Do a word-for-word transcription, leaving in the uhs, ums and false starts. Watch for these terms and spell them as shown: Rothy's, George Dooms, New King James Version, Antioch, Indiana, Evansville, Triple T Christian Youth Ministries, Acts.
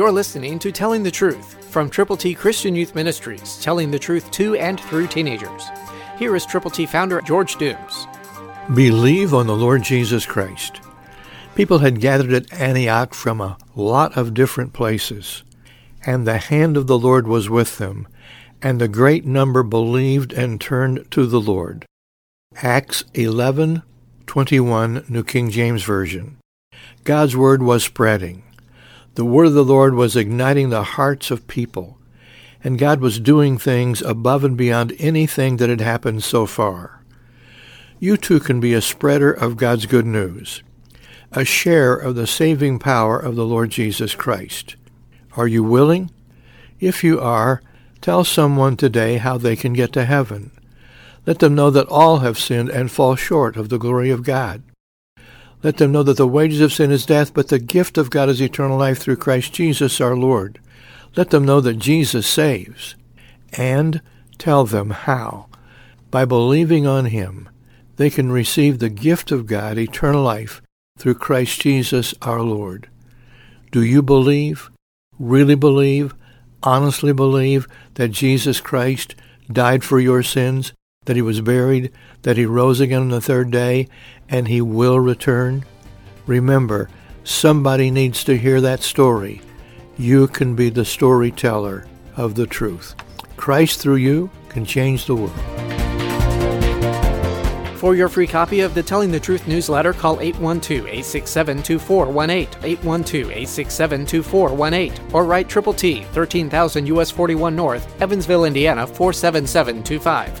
You're listening to Telling the Truth from Triple T Christian Youth Ministries, telling the truth to and through teenagers. Here is Triple T founder George Dooms. Believe on the Lord Jesus Christ. People had gathered at Antioch from a lot of different places, and the hand of the Lord was with them, and the great number believed and turned to the Lord. Acts eleven twenty-one, New King James Version. God's word was spreading. The word of the Lord was igniting the hearts of people, and God was doing things above and beyond anything that had happened so far. You too can be a spreader of God's good news, a share of the saving power of the Lord Jesus Christ. Are you willing? If you are, tell someone today how they can get to heaven. Let them know that all have sinned and fall short of the glory of God. Let them know that the wages of sin is death, but the gift of God is eternal life through Christ Jesus our Lord. Let them know that Jesus saves. And tell them how. By believing on Him, they can receive the gift of God, eternal life, through Christ Jesus our Lord. Do you believe, really believe, honestly believe that Jesus Christ died for your sins, that He was buried, that He rose again on the third day, and He will return? Remember, somebody needs to hear that story. You can be the storyteller of the truth. Christ through you can change the world. For your free copy of the Telling the Truth newsletter, call eight one two, eight six seven, two four one eight, eight one two, eight six seven, two four one eight, or write Triple T, thirteen thousand U S forty-one North, Evansville, Indiana, four seven seven two five.